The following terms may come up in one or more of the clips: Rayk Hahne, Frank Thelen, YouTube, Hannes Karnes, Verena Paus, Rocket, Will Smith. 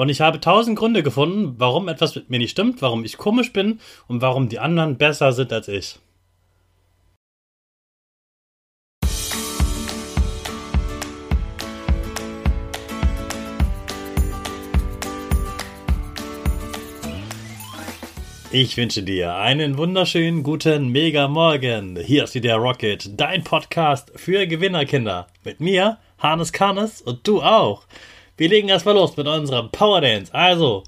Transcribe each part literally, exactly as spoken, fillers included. Und ich habe tausend Gründe gefunden, warum etwas mit mir nicht stimmt, warum ich komisch bin und warum die anderen besser sind als ich. Ich wünsche dir einen wunderschönen guten Mega-Morgen. Hier ist wieder Rocket, dein Podcast für Gewinnerkinder. Mit mir, Hannes Karnes, und du auch. Wir legen erstmal los mit unserem Powerdance. Also,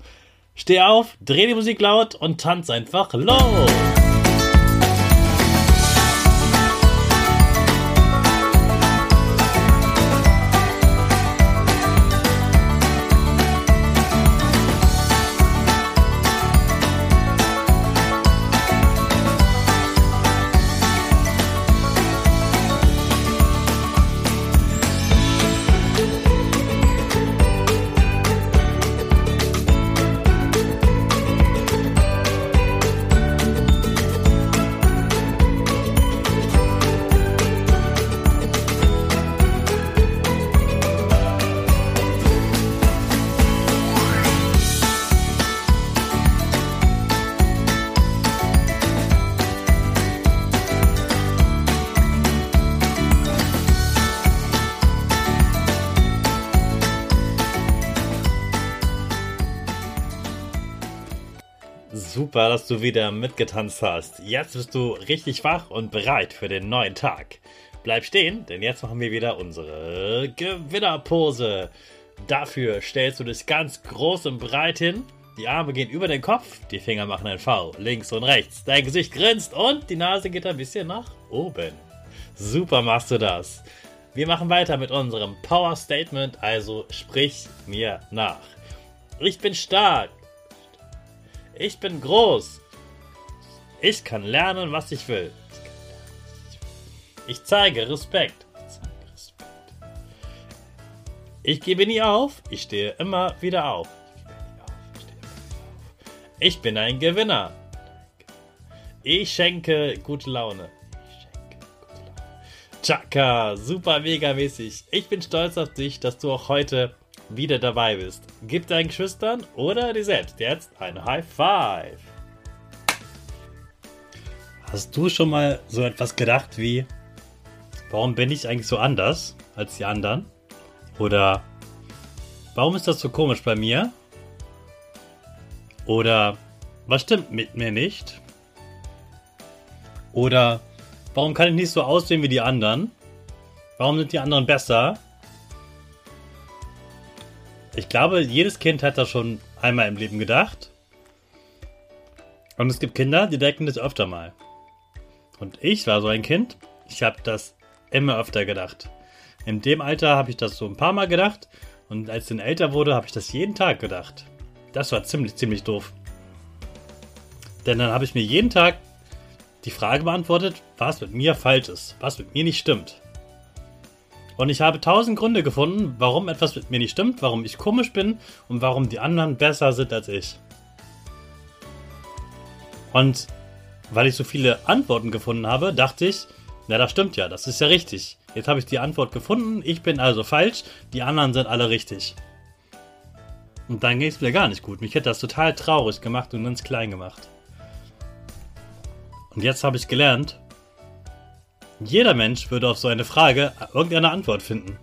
steh auf, dreh die Musik laut und tanz einfach los. Super, dass du wieder mitgetanzt hast. Jetzt bist du richtig wach und bereit für den neuen Tag. Bleib stehen, denn jetzt machen wir wieder unsere Gewinnerpose. Dafür stellst du dich ganz groß und breit hin. Die Arme gehen über den Kopf, die Finger machen ein V, links und rechts. Dein Gesicht grinst und die Nase geht ein bisschen nach oben. Super machst du das. Wir machen weiter mit unserem Power Statement, also sprich mir nach. Ich bin stark. Ich bin groß. Ich kann lernen, was ich will. Ich zeige Respekt. Ich gebe nie auf. Ich stehe immer wieder auf. Ich bin ein Gewinner. Ich schenke gute Laune. Chaka, super mega mäßig. Ich bin stolz auf dich, dass du auch heute wieder dabei bist. Gib deinen Geschwistern oder dir selbst jetzt ein High Five. Hast du schon mal so etwas gedacht wie, warum bin ich eigentlich so anders als die anderen? Oder warum ist das so komisch bei mir? Oder was stimmt mit mir nicht? Oder warum kann ich nicht so aussehen wie die anderen? Warum sind die anderen besser? Ich glaube, jedes Kind hat das schon einmal im Leben gedacht. Und es gibt Kinder, die denken das öfter mal. Und ich war so ein Kind, ich habe das immer öfter gedacht. In dem Alter habe ich das so ein paar Mal gedacht. Und als ich dann älter wurde, habe ich das jeden Tag gedacht. Das war ziemlich, ziemlich doof. Denn dann habe ich mir jeden Tag die Frage beantwortet, was mit mir falsch ist, was mit mir nicht stimmt. Und ich habe tausend Gründe gefunden, warum etwas mit mir nicht stimmt, warum ich komisch bin und warum die anderen besser sind als ich. Und weil ich so viele Antworten gefunden habe, dachte ich, na das stimmt ja, das ist ja richtig. Jetzt habe ich die Antwort gefunden, ich bin also falsch, die anderen sind alle richtig. Und dann ging es mir gar nicht gut. Mich hätte das total traurig gemacht und ganz klein gemacht. Und jetzt habe ich gelernt, jeder Mensch würde auf so eine Frage irgendeine Antwort finden.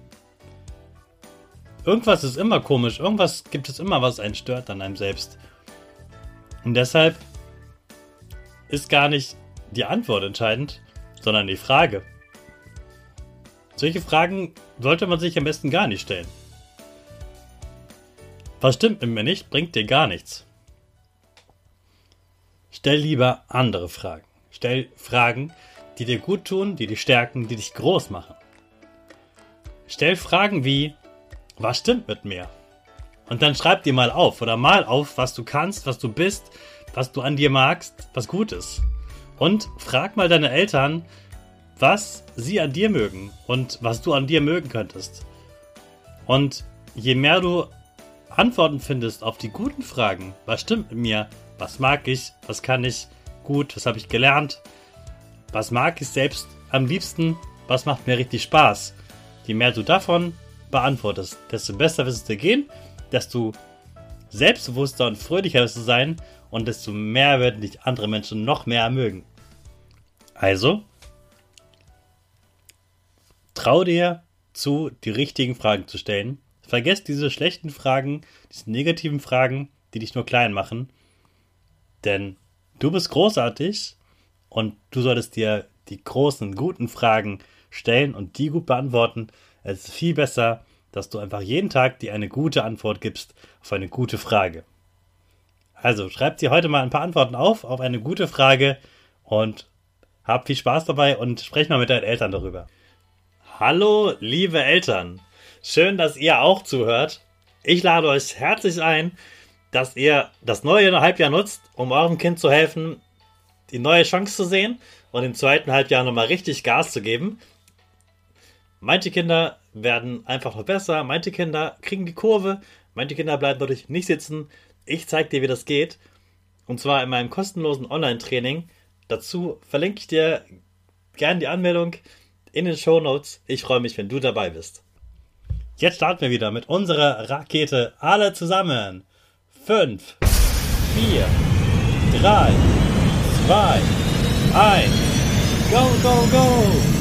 Irgendwas ist immer komisch, irgendwas gibt es immer, was einen stört an einem selbst. Und deshalb ist gar nicht die Antwort entscheidend, sondern die Frage. Solche Fragen sollte man sich am besten gar nicht stellen. Was stimmt mit mir nicht, bringt dir gar nichts. Stell lieber andere Fragen. Stell Fragen, die dir gut tun, die dich stärken, die dich groß machen. Stell Fragen wie, was stimmt mit mir? Und dann schreib dir mal auf oder mal auf, was du kannst, was du bist, was du an dir magst, was gut ist. Und frag mal deine Eltern, was sie an dir mögen und was du an dir mögen könntest. Und je mehr du Antworten findest auf die guten Fragen, was stimmt mit mir, was mag ich, was kann ich gut, was habe ich gelernt, was mag ich selbst am liebsten? Was macht mir richtig Spaß? Je mehr du davon beantwortest, desto besser wirst es dir gehen, desto selbstbewusster und fröhlicher zu sein und desto mehr werden dich andere Menschen noch mehr mögen. Also, trau dir zu, die richtigen Fragen zu stellen. Vergesst diese schlechten Fragen, diese negativen Fragen, die dich nur klein machen. Denn du bist großartig und du solltest dir die großen, guten Fragen stellen und die gut beantworten. Es ist viel besser, dass du einfach jeden Tag dir eine gute Antwort gibst auf eine gute Frage. Also schreib dir heute mal ein paar Antworten auf, auf eine gute Frage und hab viel Spaß dabei und sprech mal mit deinen Eltern darüber. Hallo, liebe Eltern! Schön, dass ihr auch zuhört. Ich lade euch herzlich ein, dass ihr das neue Halbjahr nutzt, um eurem Kind zu helfen, die neue Chance zu sehen und im zweiten Halbjahr nochmal richtig Gas zu geben. Manche Kinder werden einfach noch besser, manche Kinder kriegen die Kurve, manche Kinder bleiben dadurch nicht sitzen. Ich zeige dir, wie das geht. Und zwar in meinem kostenlosen Online-Training. Dazu verlinke ich dir gerne die Anmeldung in den Shownotes. Ich freue mich, wenn du dabei bist. Jetzt starten wir wieder mit unserer Rakete. Alle zusammen. fünf, vier, drei, zwei, eins. Go, go, go!